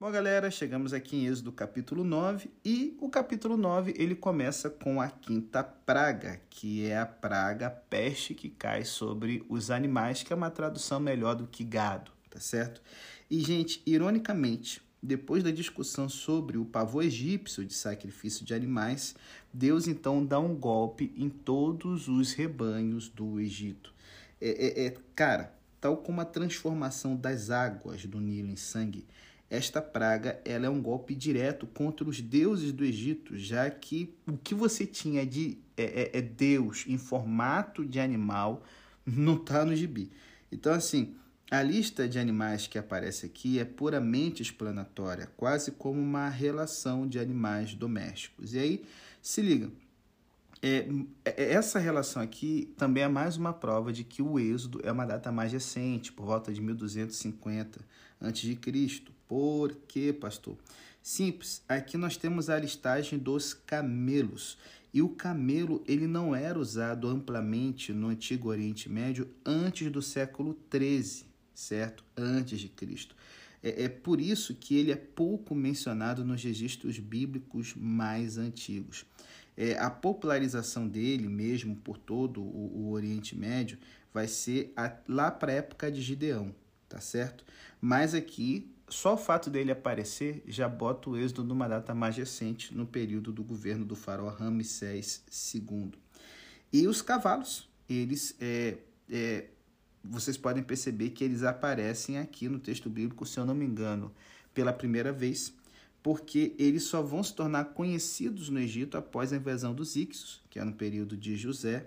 Bom, galera, chegamos aqui em Êxodo capítulo 9, e o capítulo 9 ele começa com a quinta praga, que é a praga, a peste que cai sobre os animais, que é uma tradução melhor do que gado, tá certo? E, gente, ironicamente, depois da discussão sobre o pavô egípcio de sacrifício de animais, Deus então dá um golpe em todos os rebanhos do Egito. Cara, tal como a transformação das águas do Nilo em sangue, esta praga ela é um golpe direto contra os deuses do Egito, já que o que você tinha de Deus em formato de animal não está no gibi. Então, assim, a lista de animais que aparece aqui é puramente explanatória, quase como uma relação de animais domésticos. E aí, se liga, essa relação aqui também é mais uma prova de que o Êxodo é uma data mais recente, por volta de 1250 a.C., Por quê, pastor? Simples, aqui nós temos a listagem dos camelos. E o camelo ele não era usado amplamente no Antigo Oriente Médio antes do século XIII, certo? Antes de Cristo. É por isso que ele é pouco mencionado nos registros bíblicos mais antigos. A popularização dele mesmo por todo o Oriente Médio vai ser lá para a época de Gideão, tá certo? Mas aqui, só o fato dele aparecer já bota o Êxodo numa data mais recente, no período do governo do faraó Ramsés II. E os cavalos, eles, vocês podem perceber que eles aparecem aqui no texto bíblico, se eu não me engano, pela primeira vez, porque eles só vão se tornar conhecidos no Egito após a invasão dos Hicsos, que é no período de Josué,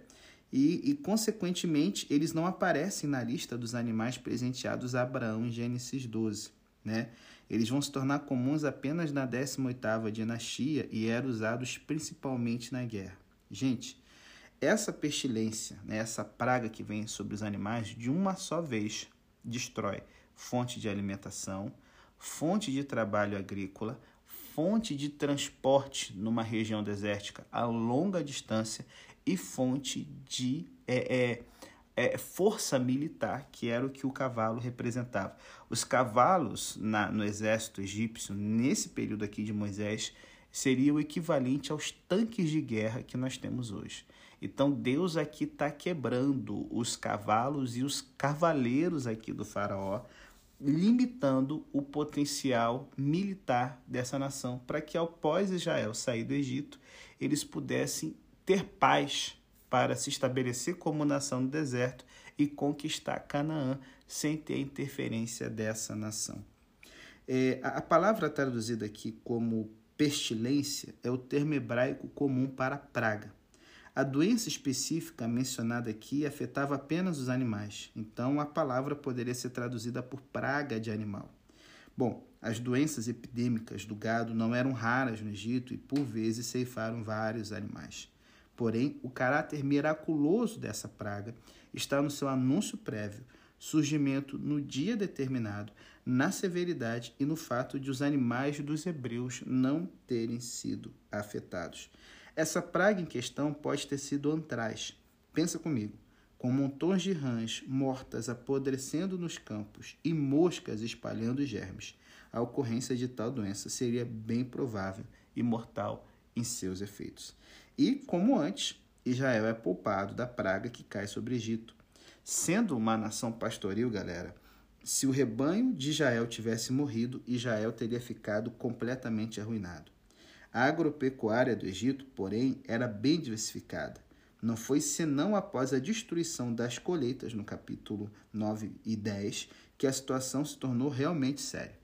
e consequentemente, eles não aparecem na lista dos animais presenteados a Abraão em Gênesis 12. Né? Eles vão se tornar comuns apenas na 18ª dinastia e eram usados principalmente na guerra. Gente, essa pestilência, né, essa praga que vem sobre os animais, de uma só vez destrói fonte de alimentação, fonte de trabalho agrícola, fonte de transporte numa região desértica a longa distância e fonte de força militar, que era o que o cavalo representava. Os cavalos no exército egípcio, nesse período aqui de Moisés, seria o equivalente aos tanques de guerra que nós temos hoje. Então, Deus aqui está quebrando os cavalos e os cavaleiros aqui do faraó, limitando o potencial militar dessa nação, para que, após Israel sair do Egito, eles pudessem ter paz, para se estabelecer como nação no deserto e conquistar Canaã sem ter interferência dessa nação. A palavra traduzida aqui como pestilência é o termo hebraico comum para praga. A doença específica mencionada aqui afetava apenas os animais, então a palavra poderia ser traduzida por praga de animal. Bom, as doenças epidêmicas do gado não eram raras no Egito e, por vezes, ceifaram vários animais. Porém, o caráter miraculoso dessa praga está no seu anúncio prévio, surgimento no dia determinado, na severidade e no fato de os animais dos hebreus não terem sido afetados. Essa praga em questão pode ter sido antraz. Pensa comigo, com montões de rãs mortas apodrecendo nos campos e moscas espalhando germes, a ocorrência de tal doença seria bem provável e mortal em seus efeitos. E, como antes, Israel é poupado da praga que cai sobre o Egito. Sendo uma nação pastoril, galera, se o rebanho de Israel tivesse morrido, Israel teria ficado completamente arruinado. A agropecuária do Egito, porém, era bem diversificada. Não foi senão após a destruição das colheitas, no capítulo 9 e 10, que a situação se tornou realmente séria.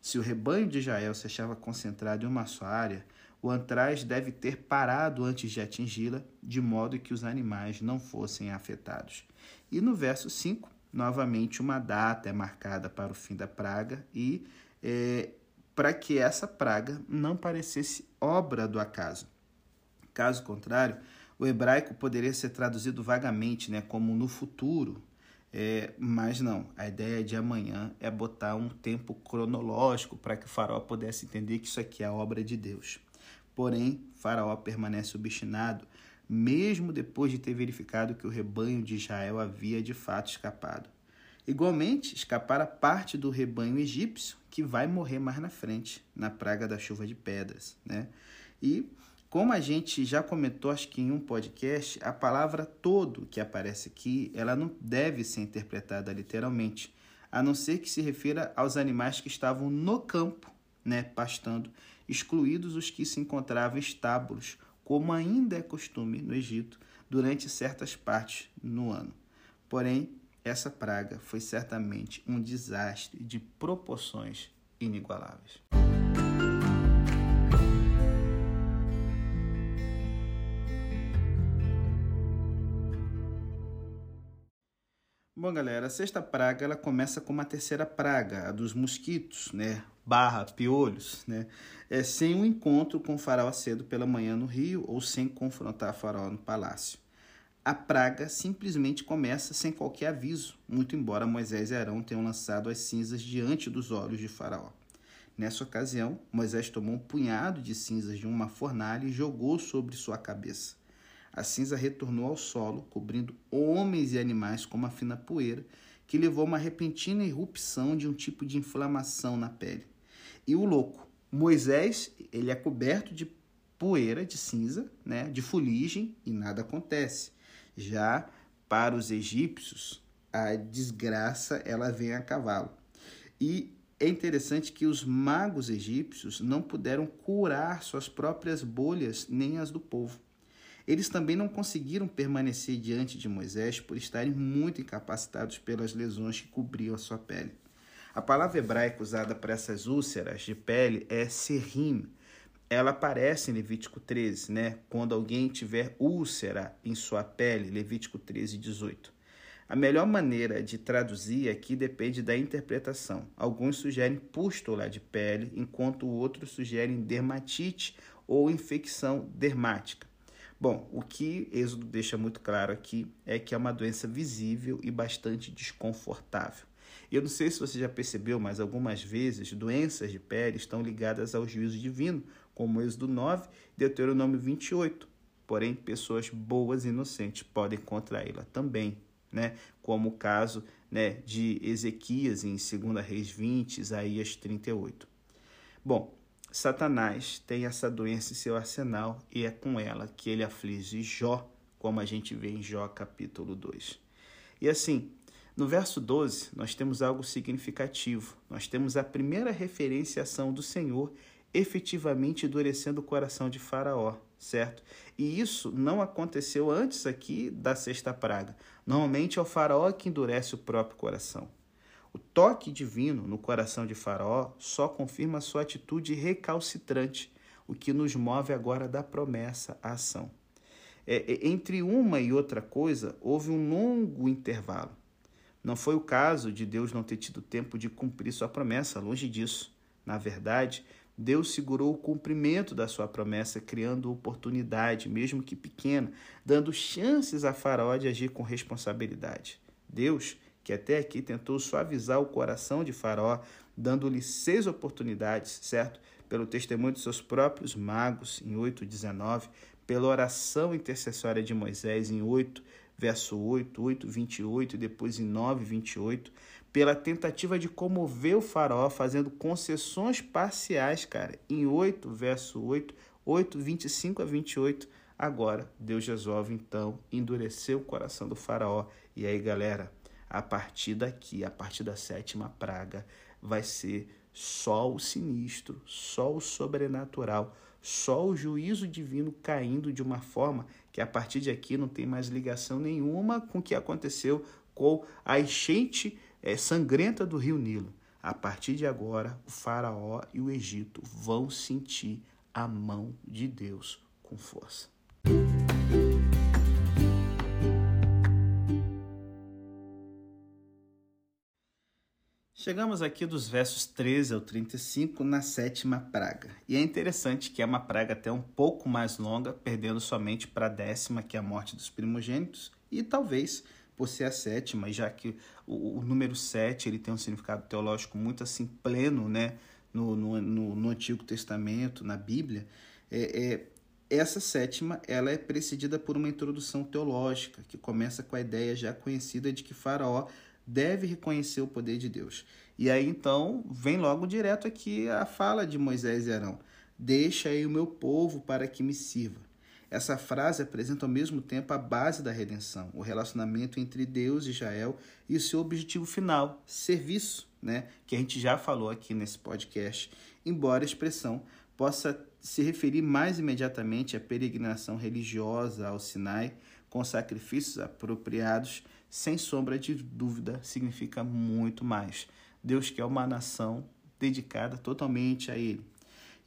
Se o rebanho de Israel se achava concentrado em uma só área, o antraz deve ter parado antes de atingi-la, de modo que os animais não fossem afetados. E no verso 5, novamente uma data é marcada para o fim da praga e para que essa praga não parecesse obra do acaso. Caso contrário, o hebraico poderia ser traduzido vagamente, né, como no futuro, mas não, a ideia de amanhã é botar um tempo cronológico para que o faraó pudesse entender que isso aqui é a obra de Deus. Porém, faraó permanece obstinado, mesmo depois de ter verificado que o rebanho de Israel havia de fato escapado. Igualmente, escapara parte do rebanho egípcio, que vai morrer mais na frente, na praga da chuva de pedras, né? E, como a gente já comentou, acho que em um podcast, a palavra todo que aparece aqui, ela não deve ser interpretada literalmente, a não ser que se refira aos animais que estavam no campo, né, pastando, excluídos os que se encontravam em estábulos, como ainda é costume no Egito, durante certas partes no ano. Porém, essa praga foi certamente um desastre de proporções inigualáveis. Bom, galera, a sexta praga ela começa com uma terceira praga, a dos mosquitos, né? Piolhos, né? Sem um encontro com o faraó cedo pela manhã no rio ou sem confrontar o faraó no palácio. A praga simplesmente começa sem qualquer aviso, muito embora Moisés e Arão tenham lançado as cinzas diante dos olhos de faraó. Nessa ocasião, Moisés tomou um punhado de cinzas de uma fornalha e jogou sobre sua cabeça. A cinza retornou ao solo, cobrindo homens e animais com uma fina poeira, que levou a uma repentina irrupção de um tipo de inflamação na pele. E o louco, Moisés, ele é coberto de poeira, de cinza, né, de fuligem, e nada acontece. Já para os egípcios, a desgraça ela vem a cavalo. E é interessante que os magos egípcios não puderam curar suas próprias bolhas, nem as do povo. Eles também não conseguiram permanecer diante de Moisés por estarem muito incapacitados pelas lesões que cobriam a sua pele. A palavra hebraica usada para essas úlceras de pele é serrim. Ela aparece em Levítico 13, né? Quando alguém tiver úlcera em sua pele, Levítico 13, 18. A melhor maneira de traduzir aqui depende da interpretação. Alguns sugerem pústula de pele, enquanto outros sugerem dermatite ou infecção dermática. Bom, o que Êxodo deixa muito claro aqui é que é uma doença visível e bastante desconfortável. Eu não sei se você já percebeu, mas algumas vezes doenças de pele estão ligadas ao juízo divino, como Êxodo 9 e Deuteronômio 28. Porém, pessoas boas e inocentes podem contraí-la também, né? Como o caso, né, de Ezequias em 2 Reis 20, Isaías 38. Bom, Satanás tem essa doença em seu arsenal e é com ela que ele aflige Jó, como a gente vê em Jó capítulo 2. E assim, no verso 12, nós temos algo significativo. Nós temos a primeira referência à ação do Senhor efetivamente endurecendo o coração de Faraó, certo? E isso não aconteceu antes aqui da sexta praga. Normalmente é o Faraó que endurece o próprio coração. O toque divino no coração de Faraó só confirma sua atitude recalcitrante, o que nos move agora da promessa à ação. Entre uma e outra coisa, houve um longo intervalo. Não foi o caso de Deus não ter tido tempo de cumprir sua promessa, longe disso. Na verdade, Deus segurou o cumprimento da sua promessa, criando oportunidade, mesmo que pequena, dando chances a Faraó de agir com responsabilidade. Deus, que até aqui tentou suavizar o coração de Faraó, dando-lhe 6 oportunidades, certo? Pelo testemunho de seus próprios magos, em 8:19, pela oração intercessória de Moisés, em 8, verso 8, 8:28, e depois em 9:28, pela tentativa de comover o Faraó, fazendo concessões parciais, cara, em 8, verso 8, 8:25 a 28, agora Deus resolve, então, endurecer o coração do Faraó. E aí, galera, a partir daqui, a partir da sétima praga, vai ser só o sinistro, só o sobrenatural, só o juízo divino caindo de uma forma que a partir de aqui não tem mais ligação nenhuma com o que aconteceu com a enchente sangrenta do rio Nilo. A partir de agora, o Faraó e o Egito vão sentir a mão de Deus com força. Chegamos aqui dos versos 13 ao 35 na sétima praga. E é interessante que é uma praga até um pouco mais longa, perdendo somente para a décima, que é a morte dos primogênitos. E talvez, por ser a sétima, já que o número 7 ele tem um significado teológico muito assim pleno, né, no Antigo Testamento, na Bíblia, essa sétima ela é precedida por uma introdução teológica, que começa com a ideia já conhecida de que Faraó deve reconhecer o poder de Deus. E aí, então, vem logo direto aqui a fala de Moisés e Arão. Deixa aí o meu povo para que me sirva. Essa frase apresenta ao mesmo tempo a base da redenção, o relacionamento entre Deus e Israel e o seu objetivo final, serviço, né? Que a gente já falou aqui nesse podcast, embora a expressão possa se referir mais imediatamente à peregrinação religiosa ao Sinai, com sacrifícios apropriados, sem sombra de dúvida, significa muito mais. Deus quer uma nação dedicada totalmente a Ele.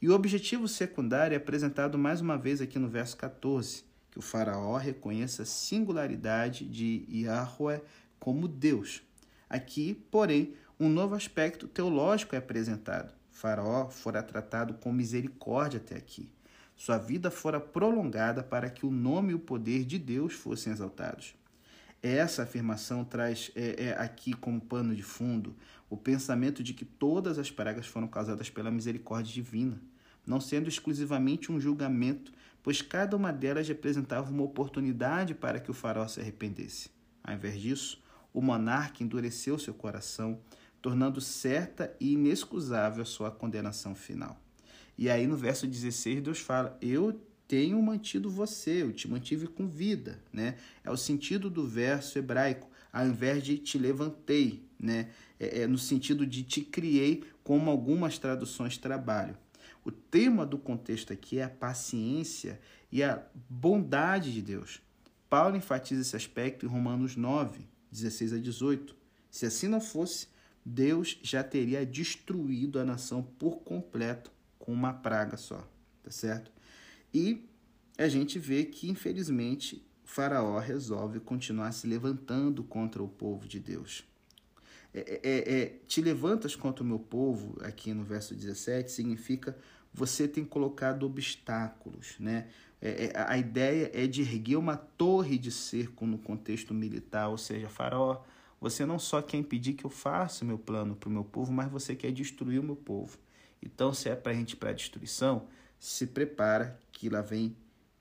E o objetivo secundário é apresentado mais uma vez aqui no verso 14, que o faraó reconheça a singularidade de Yahweh como Deus. Aqui, porém, um novo aspecto teológico é apresentado. O faraó fora tratado com misericórdia até aqui. Sua vida fora prolongada para que o nome e o poder de Deus fossem exaltados. Essa afirmação traz aqui como pano de fundo o pensamento de que todas as pragas foram causadas pela misericórdia divina, não sendo exclusivamente um julgamento, pois cada uma delas representava uma oportunidade para que o faraó se arrependesse. Ao invés disso, o monarca endureceu seu coração, tornando certa e inexcusável a sua condenação final. E aí no verso 16 Deus fala, eu tenho mantido você, eu te mantive com vida, né? É o sentido do verso hebraico, ao invés de te levantei, né? É no sentido de te criei, como algumas traduções trabalham. O tema do contexto aqui é a paciência e a bondade de Deus. Paulo enfatiza esse aspecto em Romanos 9, 16 a 18. Se assim não fosse, Deus já teria destruído a nação por completo com uma praga só, tá certo? E a gente vê que, infelizmente, o faraó resolve continuar se levantando contra o povo de Deus. Te levantas contra o meu povo, aqui no verso 17, significa você tem colocado obstáculos, né? A ideia é de erguer uma torre de cerco no contexto militar, ou seja, faraó, você não só quer impedir que eu faça o meu plano para o meu povo, mas você quer destruir o meu povo. Então, se é para a gente ir para a destruição, se prepara que lá vem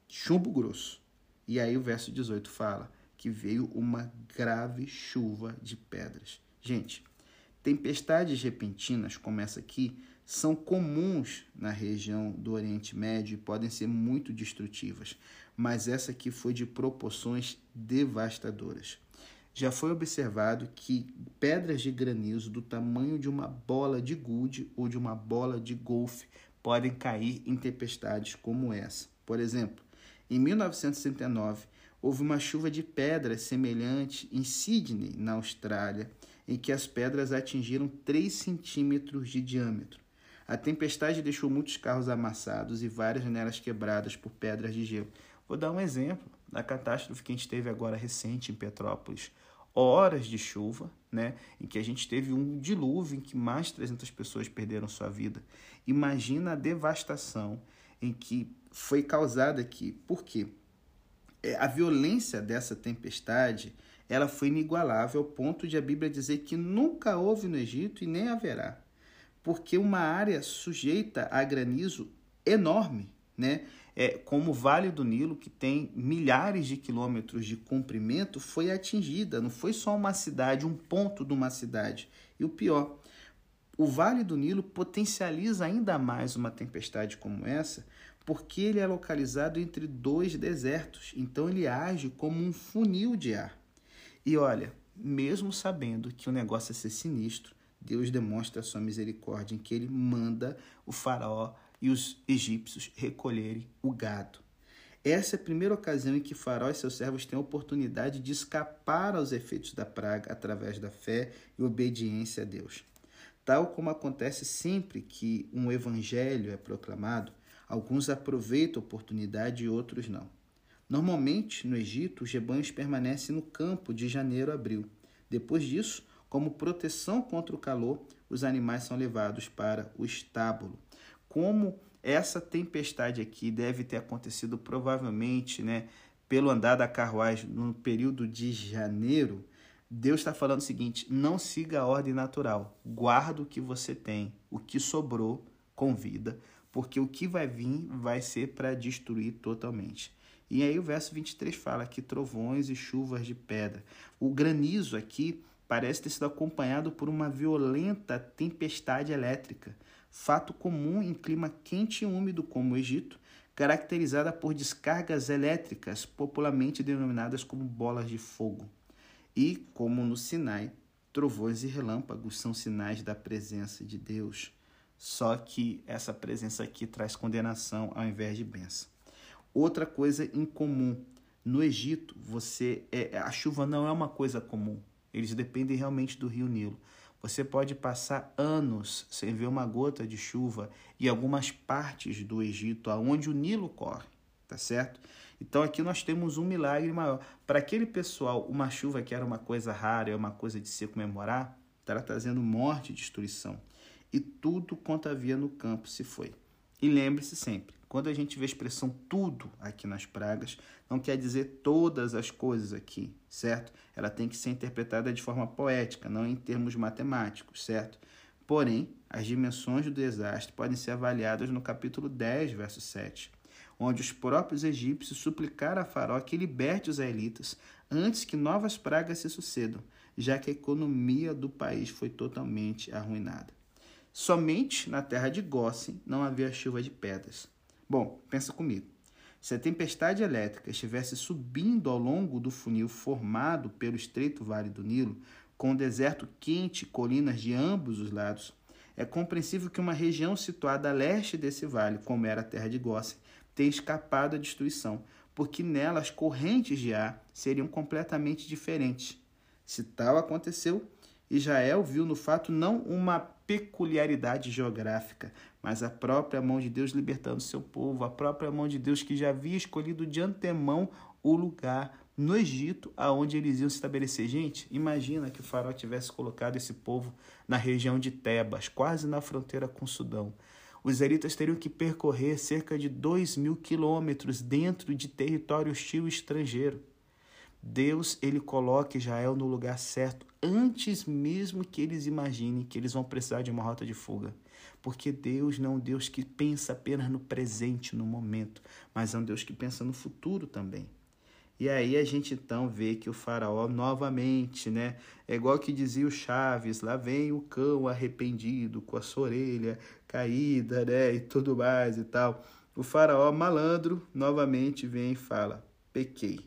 chumbo grosso. E aí o verso 18 fala que veio uma grave chuva de pedras. Gente, tempestades repentinas, como essa aqui, são comuns na região do Oriente Médio e podem ser muito destrutivas. Mas essa aqui foi de proporções devastadoras. Já foi observado que pedras de granizo do tamanho de uma bola de gude ou de uma bola de golfe podem cair em tempestades como essa. Por exemplo, em 1969, houve uma chuva de pedras semelhante em Sydney, na Austrália, em que as pedras atingiram 3 centímetros de diâmetro. A tempestade deixou muitos carros amassados e várias janelas quebradas por pedras de gelo. Vou dar um exemplo da catástrofe que a gente teve agora recente em Petrópolis. Horas de chuva, né, em que a gente teve um dilúvio em que mais de 300 pessoas perderam sua vida. Imagina a devastação em que foi causada aqui. Por quê? A violência dessa tempestade, ela foi inigualável ao ponto de a Bíblia dizer que nunca houve no Egito e nem haverá, porque uma área sujeita a granizo enorme, né? Como o Vale do Nilo, que tem milhares de quilômetros de comprimento, foi atingida. Não foi só uma cidade, um ponto de uma cidade. E o pior, o Vale do Nilo potencializa ainda mais uma tempestade como essa, porque ele é localizado entre dois desertos. Então ele age como um funil de ar. E olha, mesmo sabendo que o negócio é ser sinistro, Deus demonstra a sua misericórdia em que ele manda o faraó e os egípcios recolherem o gado. Essa é a primeira ocasião em que faraó e seus servos têm a oportunidade de escapar aos efeitos da praga através da fé e obediência a Deus. Tal como acontece sempre que um evangelho é proclamado, alguns aproveitam a oportunidade e outros não. Normalmente, no Egito, os rebanhos permanecem no campo de janeiro a abril. Depois disso, como proteção contra o calor, os animais são levados para o estábulo. Como essa tempestade aqui deve ter acontecido provavelmente, né, pelo andar da carruagem no período de janeiro, Deus está falando o seguinte, não siga a ordem natural, guarda o que você tem, o que sobrou, convida, porque o que vai vir vai ser para destruir totalmente. E aí o verso 23 fala que trovões e chuvas de pedra. O granizo aqui parece ter sido acompanhado por uma violenta tempestade elétrica, fato comum em clima quente e úmido como o Egito, caracterizada por descargas elétricas, popularmente denominadas como bolas de fogo. E, como no Sinai, trovões e relâmpagos são sinais da presença de Deus. Só que essa presença aqui traz condenação ao invés de bênção. Outra coisa incomum. No Egito, a chuva não é uma coisa comum. Eles dependem realmente do rio Nilo. Você pode passar anos sem ver uma gota de chuva em algumas partes do Egito, aonde o Nilo corre, tá certo? Então aqui nós temos um milagre maior. Para aquele pessoal, uma chuva que era uma coisa rara, é uma coisa de se comemorar, está trazendo morte e destruição. E tudo quanto havia no campo se foi. E lembre-se sempre, quando a gente vê a expressão tudo aqui nas pragas, não quer dizer todas as coisas aqui, certo? Ela tem que ser interpretada de forma poética, não em termos matemáticos, certo? Porém, as dimensões do desastre podem ser avaliadas no capítulo 10, verso 7, onde os próprios egípcios suplicaram a Faraó que liberte os israelitas antes que novas pragas se sucedam, já que a economia do país foi totalmente arruinada. Somente na terra de Gósen não havia chuva de pedras. Bom, pensa comigo. Se a tempestade elétrica estivesse subindo ao longo do funil formado pelo estreito vale do Nilo, com deserto quente e colinas de ambos os lados, é compreensível que uma região situada a leste desse vale, como era a terra de Gósen, tenha escapado à destruição, porque nela as correntes de ar seriam completamente diferentes. Se tal aconteceu, Israel viu no fato não uma peculiaridade geográfica, mas a própria mão de Deus libertando seu povo, a própria mão de Deus que já havia escolhido de antemão o lugar no Egito aonde eles iam se estabelecer. Gente, imagina que o faraó tivesse colocado esse povo na região de Tebas, quase na fronteira com o Sudão. Os israelitas teriam que percorrer cerca de 2.000 quilômetros dentro de território hostil estrangeiro. Deus, ele coloca Israel no lugar certo antes mesmo que eles imaginem que eles vão precisar de uma rota de fuga. Porque Deus não é um Deus que pensa apenas no presente, no momento, mas é um Deus que pensa no futuro também. E aí a gente então vê que o faraó novamente, né? É igual que dizia o Chaves, lá vem o cão arrependido com a sua orelha caída, né? E tudo mais e tal. O faraó malandro novamente vem e fala, pequei.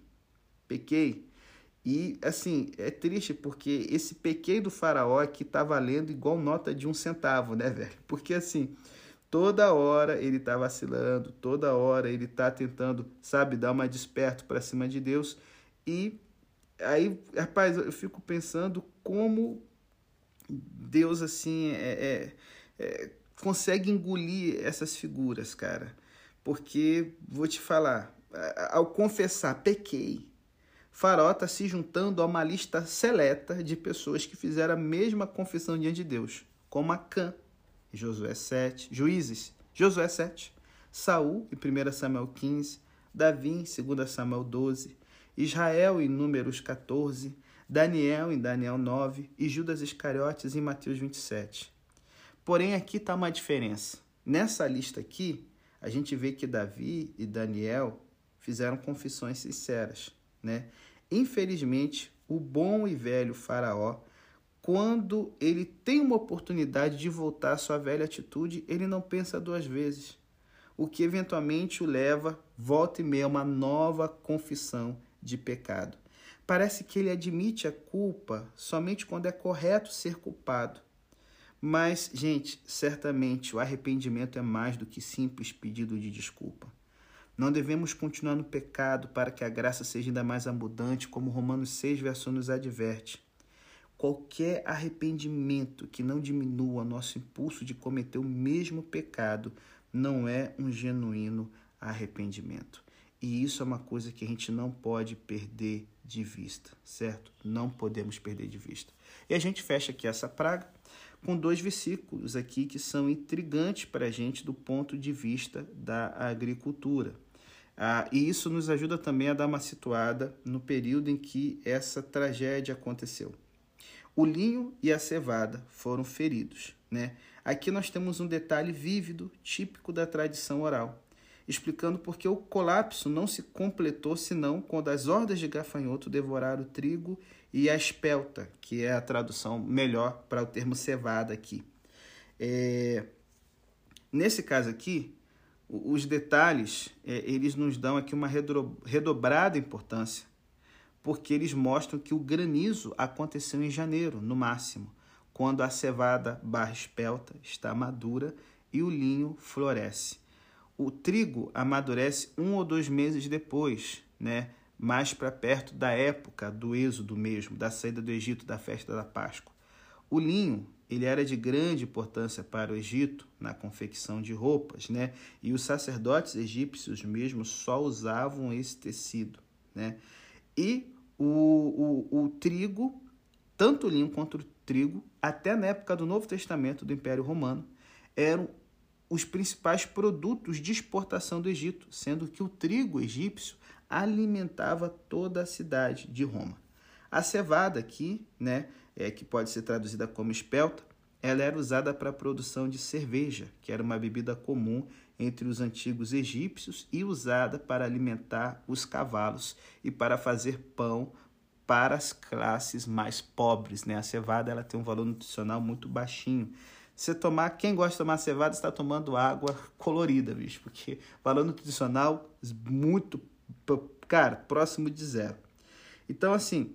E, assim, é triste porque esse pequei do faraó aqui tá valendo igual nota de 1 centavo, né, velho? Porque, assim, toda hora ele tá vacilando, toda hora ele tá tentando, sabe, dar uma desperto para cima de Deus. E aí, rapaz, eu fico pensando como Deus, assim, consegue engolir essas figuras, cara. Porque, vou te falar, ao confessar, pequei, Faraó está se juntando a uma lista seleta de pessoas que fizeram a mesma confissão diante de Deus, como Acã, Josué 7, Saul em 1 Samuel 15, Davi em 2 Samuel 12, Israel em Números 14, Daniel em Daniel 9 e Judas Iscariotes em Mateus 27. Porém, aqui está uma diferença. Nessa lista aqui, a gente vê que Davi e Daniel fizeram confissões sinceras, né? Infelizmente, o bom e velho faraó, quando ele tem uma oportunidade de voltar à sua velha atitude, ele não pensa 2 vezes, o que eventualmente o leva, volta e meia, a uma nova confissão de pecado. Parece que ele admite a culpa somente quando é correto ser culpado. Mas, gente, certamente o arrependimento é mais do que simples pedido de desculpa. Não devemos continuar no pecado para que a graça seja ainda mais abundante, como Romanos 6, verso 1 nos adverte. Qualquer arrependimento que não diminua nosso impulso de cometer o mesmo pecado não é um genuíno arrependimento. E isso é uma coisa que a gente não pode perder de vista, certo? Não podemos perder de vista. E a gente fecha aqui essa praga com 2 versículos aqui que são intrigantes para a gente do ponto de vista da agricultura. E isso nos ajuda também a dar uma situada no período em que essa tragédia aconteceu. O linho e a cevada foram feridos, né? Aqui nós temos um detalhe vívido, típico da tradição oral, explicando porque o colapso não se completou senão quando as hordas de gafanhoto devoraram o trigo e a espelta, que é a tradução melhor para o termo cevada aqui. Nesse caso aqui, os detalhes, eles nos dão aqui uma redobrada importância, porque eles mostram que o granizo aconteceu em janeiro, no máximo, quando a cevada barra espelta está madura e o linho floresce. O trigo amadurece 1 ou 2 meses depois, né? Mais para perto da época do êxodo mesmo, da saída do Egito, da festa da Páscoa. O linho, ele era de grande importância para o Egito na confecção de roupas, né? E os sacerdotes egípcios mesmo só usavam esse tecido, né? E o trigo, tanto o linho quanto o trigo, até na época do Novo Testamento do Império Romano, eram os principais produtos de exportação do Egito, sendo que o trigo egípcio alimentava toda a cidade de Roma. A cevada aqui, né, que pode ser traduzida como espelta, ela era usada para a produção de cerveja, que era uma bebida comum entre os antigos egípcios e usada para alimentar os cavalos e para fazer pão para as classes mais pobres, né? A cevada, ela tem um valor nutricional muito baixinho. Você tomar, quem gosta de tomar cevada está tomando água colorida, bicho, porque valor nutricional muito, cara, próximo de zero. Então, assim,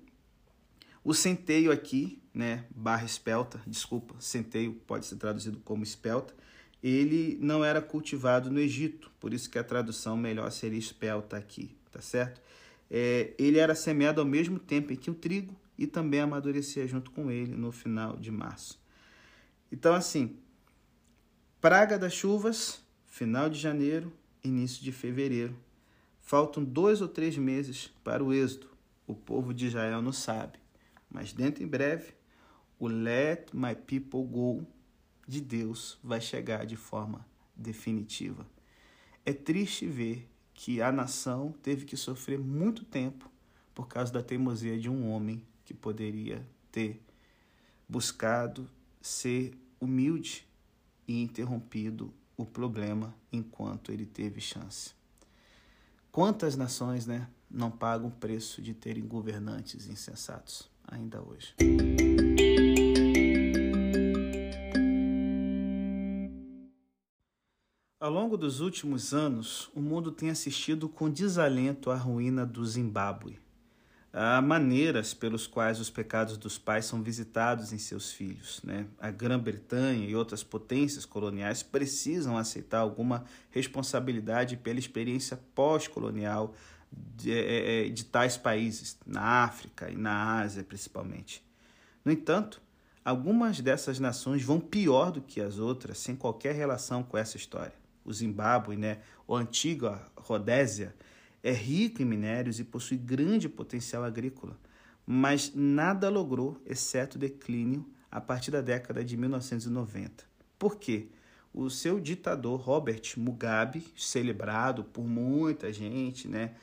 o centeio aqui, né, barra espelta, desculpa, centeio pode ser traduzido como espelta, ele não era cultivado no Egito, por isso que a tradução melhor seria espelta aqui, tá certo? Ele era semeado ao mesmo tempo em que o trigo e também amadurecia junto com ele no final de março. Então, assim, praga das chuvas, final de janeiro, início de fevereiro. Faltam 2 ou 3 meses para o êxodo. O povo de Israel não sabe. Mas dentro em breve, o Let My People Go de Deus vai chegar de forma definitiva. É triste ver que a nação teve que sofrer muito tempo por causa da teimosia de um homem que poderia ter buscado ser humilde e interrompido o problema enquanto ele teve chance. Quantas nações, né, não pagam o preço de terem governantes insensatos ainda hoje? Ao longo dos últimos anos, o mundo tem assistido com desalento à ruína do Zimbábue, há maneiras pelos quais os pecados dos pais são visitados em seus filhos, né? A Grã-Bretanha e outras potências coloniais precisam aceitar alguma responsabilidade pela experiência pós-colonial de tais países, na África e na Ásia principalmente. No entanto, algumas dessas nações vão pior do que as outras, sem qualquer relação com essa história. O Zimbábue, né? Ou a antiga Rodésia, é rico em minérios e possui grande potencial agrícola, mas nada logrou, exceto declínio, a partir da década de 1990. Por quê? O seu ditador, Robert Mugabe, celebrado por muita gente, né,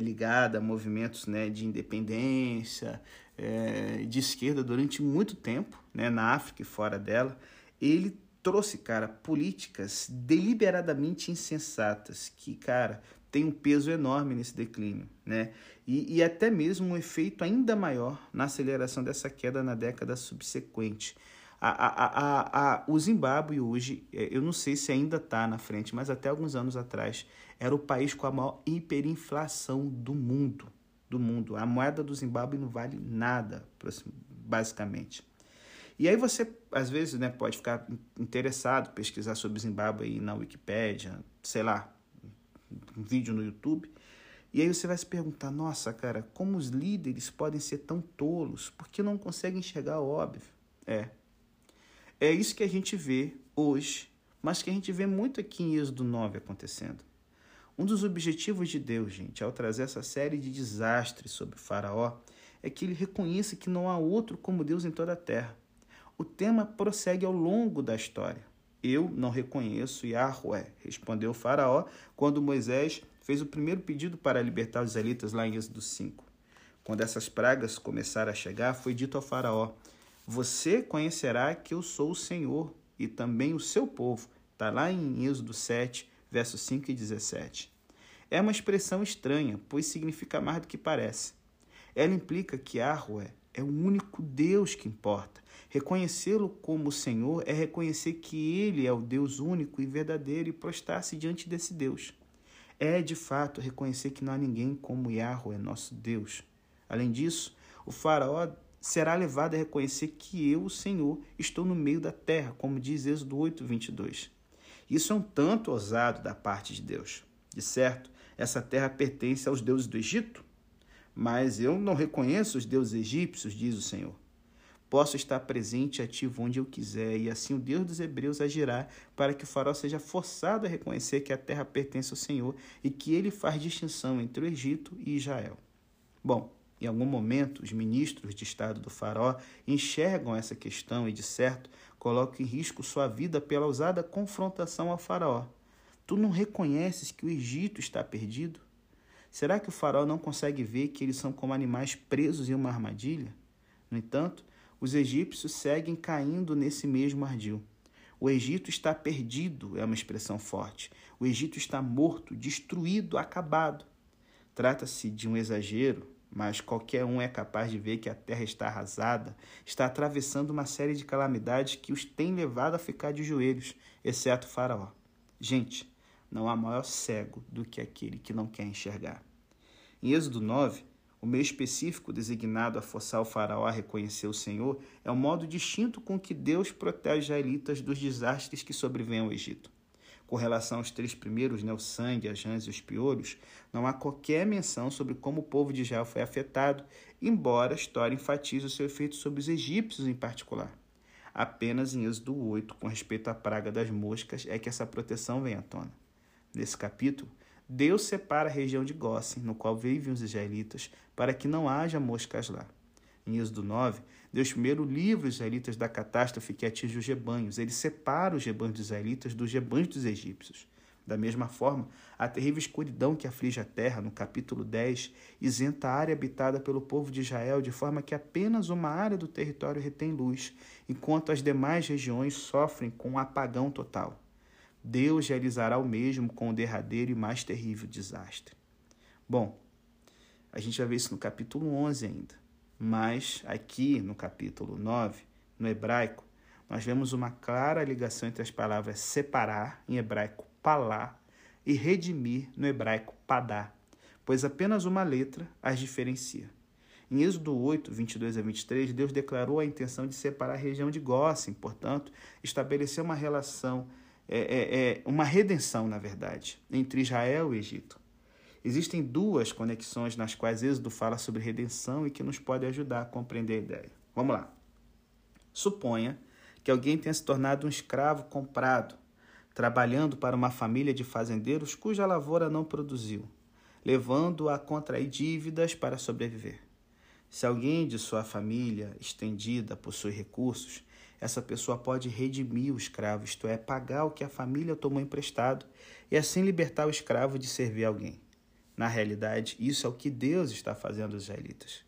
ligada a movimentos, né, de independência, de esquerda durante muito tempo, né, na África e fora dela, ele trouxe, cara, políticas deliberadamente insensatas que, cara, tem um peso enorme nesse declínio, né? E até mesmo um efeito ainda maior na aceleração dessa queda na década subsequente. O Zimbábue hoje, eu não sei se ainda está na frente, mas até alguns anos atrás, era o país com a maior hiperinflação do mundo. A moeda do Zimbábue não vale nada, basicamente. E aí você, às vezes, né, pode ficar interessado, pesquisar sobre Zimbábue aí na Wikipédia, sei lá, um vídeo no YouTube, e aí você vai se perguntar, nossa, cara, como os líderes podem ser tão tolos? Por que não conseguem enxergar o óbvio? É isso que a gente vê hoje, mas que a gente vê muito aqui em Êxodo 9 acontecendo. Um dos objetivos de Deus, gente, ao trazer essa série de desastres sobre o faraó, é que ele reconheça que não há outro como Deus em toda a terra. O tema prossegue ao longo da história. Eu não reconheço Yahweh, respondeu o faraó quando Moisés fez o primeiro pedido para libertar os israelitas lá em Êxodo 5. Quando essas pragas começaram a chegar, foi dito ao faraó, você conhecerá que eu sou o Senhor e também o seu povo. Está lá em Êxodo 7, versos 5 e 17. É uma expressão estranha, pois significa mais do que parece. Ela implica que Yahweh é o único Deus que importa. Reconhecê-lo como Senhor é reconhecer que Ele é o Deus único e verdadeiro e prostrar-se diante desse Deus. É, de fato, reconhecer que não há ninguém como Yahweh, nosso Deus. Além disso, o faraó será levado a reconhecer que eu, o Senhor, estou no meio da terra, como diz Êxodo 8, 22. Isso é um tanto ousado da parte de Deus. De certo, essa terra pertence aos deuses do Egito, mas eu não reconheço os deuses egípcios, diz o Senhor. Posso estar presente e ativo onde eu quiser, e assim o Deus dos Hebreus agirá para que o faraó seja forçado a reconhecer que a terra pertence ao Senhor e que ele faz distinção entre o Egito e Israel. Bom, em algum momento, os ministros de Estado do faraó enxergam essa questão e, de certo, colocam em risco sua vida pela ousada confrontação ao faraó. Tu não reconheces que o Egito está perdido? Será que o faraó não consegue ver que eles são como animais presos em uma armadilha? No entanto, os egípcios seguem caindo nesse mesmo ardil. O Egito está perdido, é uma expressão forte. O Egito está morto, destruído, acabado. Trata-se de um exagero, mas qualquer um é capaz de ver que a terra está arrasada, está atravessando uma série de calamidades que os tem levado a ficar de joelhos, exceto o faraó. Gente, não há maior cego do que aquele que não quer enxergar. Em Êxodo 9, o meio específico designado a forçar o faraó a reconhecer o Senhor é um modo distinto com que Deus protege os israelitas dos desastres que sobrevêm ao Egito. Com relação aos três primeiros, o sangue, as rãs e os piolhos, não há qualquer menção sobre como o povo de Israel foi afetado, embora a história enfatize o seu efeito sobre os egípcios em particular. Apenas em Êxodo 8, com respeito à praga das moscas, é que essa proteção vem à tona. Nesse capítulo, Deus separa a região de Gósen, no qual vivem os israelitas, para que não haja moscas lá. Em Êxodo 9, Deus primeiro livra os israelitas da catástrofe que atinge os rebanhos. Ele separa os rebanhos dos israelitas dos rebanhos dos egípcios. Da mesma forma, a terrível escuridão que aflige a terra, no capítulo 10, isenta a área habitada pelo povo de Israel, de forma que apenas uma área do território retém luz, enquanto as demais regiões sofrem com um apagão total. Deus realizará o mesmo com o derradeiro e mais terrível desastre. Bom, a gente vai ver isso no capítulo 11 ainda. Mas aqui no capítulo 9, no hebraico, nós vemos uma clara ligação entre as palavras separar, em hebraico palá, e redimir, no hebraico padá, pois apenas uma letra as diferencia. Em Êxodo 8, 22 a 23, Deus declarou a intenção de separar a região de Gósen, portanto, estabeleceu uma relação, uma redenção, na verdade, entre Israel e Egito. Existem duas conexões nas quais Êxodo fala sobre redenção e que nos podem ajudar a compreender a ideia. Vamos lá. Suponha que alguém tenha se tornado um escravo comprado, trabalhando para uma família de fazendeiros cuja lavoura não produziu, levando-o a contrair dívidas para sobreviver. Se alguém de sua família estendida possui recursos, essa pessoa pode redimir o escravo, isto é, pagar o que a família tomou emprestado e assim libertar o escravo de servir alguém. Na realidade, isso é o que Deus está fazendo aos israelitas.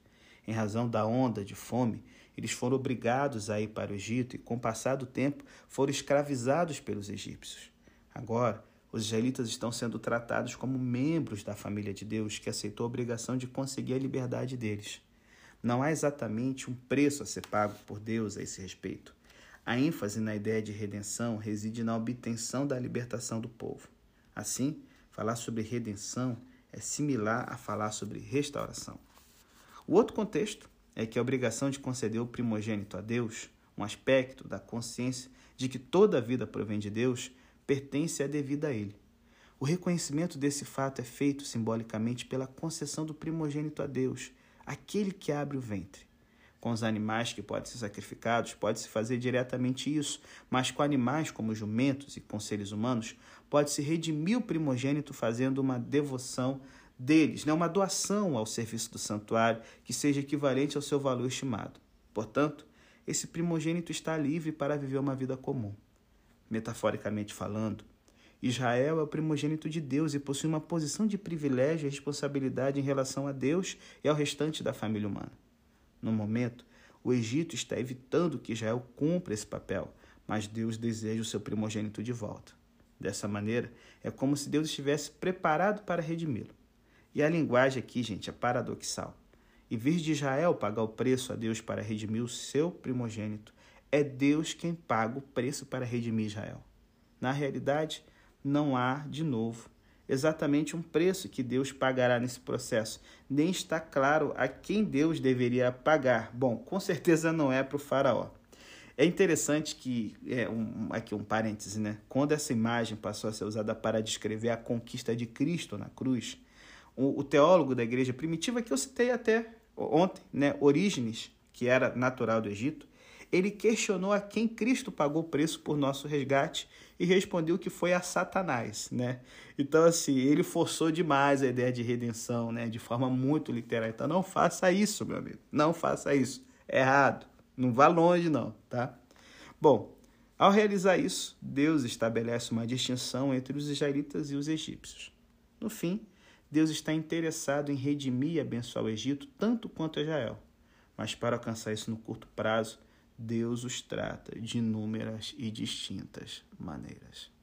Em razão da onda de fome, eles foram obrigados a ir para o Egito e, com o passar do tempo, foram escravizados pelos egípcios. Agora, os israelitas estão sendo tratados como membros da família de Deus, que aceitou a obrigação de conseguir a liberdade deles. Não há exatamente um preço a ser pago por Deus a esse respeito. A ênfase na ideia de redenção reside na obtenção da libertação do povo. Assim, falar sobre redenção é similar a falar sobre restauração. O outro contexto é que a obrigação de conceder o primogênito a Deus, um aspecto da consciência de que toda a vida provém de Deus, pertence e é devida a Ele. O reconhecimento desse fato é feito simbolicamente pela concessão do primogênito a Deus, aquele que abre o ventre. Com os animais que podem ser sacrificados, pode-se fazer diretamente isso, mas com animais como jumentos e com seres humanos, pode-se redimir o primogênito fazendo uma devoção deles, uma doação ao serviço do santuário que seja equivalente ao seu valor estimado. Portanto, esse primogênito está livre para viver uma vida comum. Metaforicamente falando, Israel é o primogênito de Deus e possui uma posição de privilégio e responsabilidade em relação a Deus e ao restante da família humana. No momento, o Egito está evitando que Israel cumpra esse papel, mas Deus deseja o seu primogênito de volta. Dessa maneira, é como se Deus estivesse preparado para redimi-lo. E a linguagem aqui, gente, é paradoxal. e vir de Israel pagar o preço a Deus para redimir o seu primogênito. É Deus quem paga o preço para redimir Israel. Na realidade, não há, de novo, exatamente um preço que Deus pagará nesse processo. Nem está claro a quem Deus deveria pagar. Bom, com certeza não é para o faraó. É interessante que, aqui um parêntese, né? Quando essa imagem passou a ser usada para descrever a conquista de Cristo na cruz, o teólogo da igreja primitiva, que eu citei até ontem, né, Orígenes, que era natural do Egito, ele questionou a quem Cristo pagou o preço por nosso resgate e respondeu que foi a Satanás, né? Então, assim, ele forçou demais a ideia de redenção, né, de forma muito literal. Então, não faça isso, meu amigo, não faça isso. É errado. Não vá longe, não, tá? Bom, ao realizar isso, Deus estabelece uma distinção entre os israelitas e os egípcios. No fim, Deus está interessado em redimir e abençoar o Egito tanto quanto Israel. Mas para alcançar isso no curto prazo, Deus os trata de inúmeras e distintas maneiras.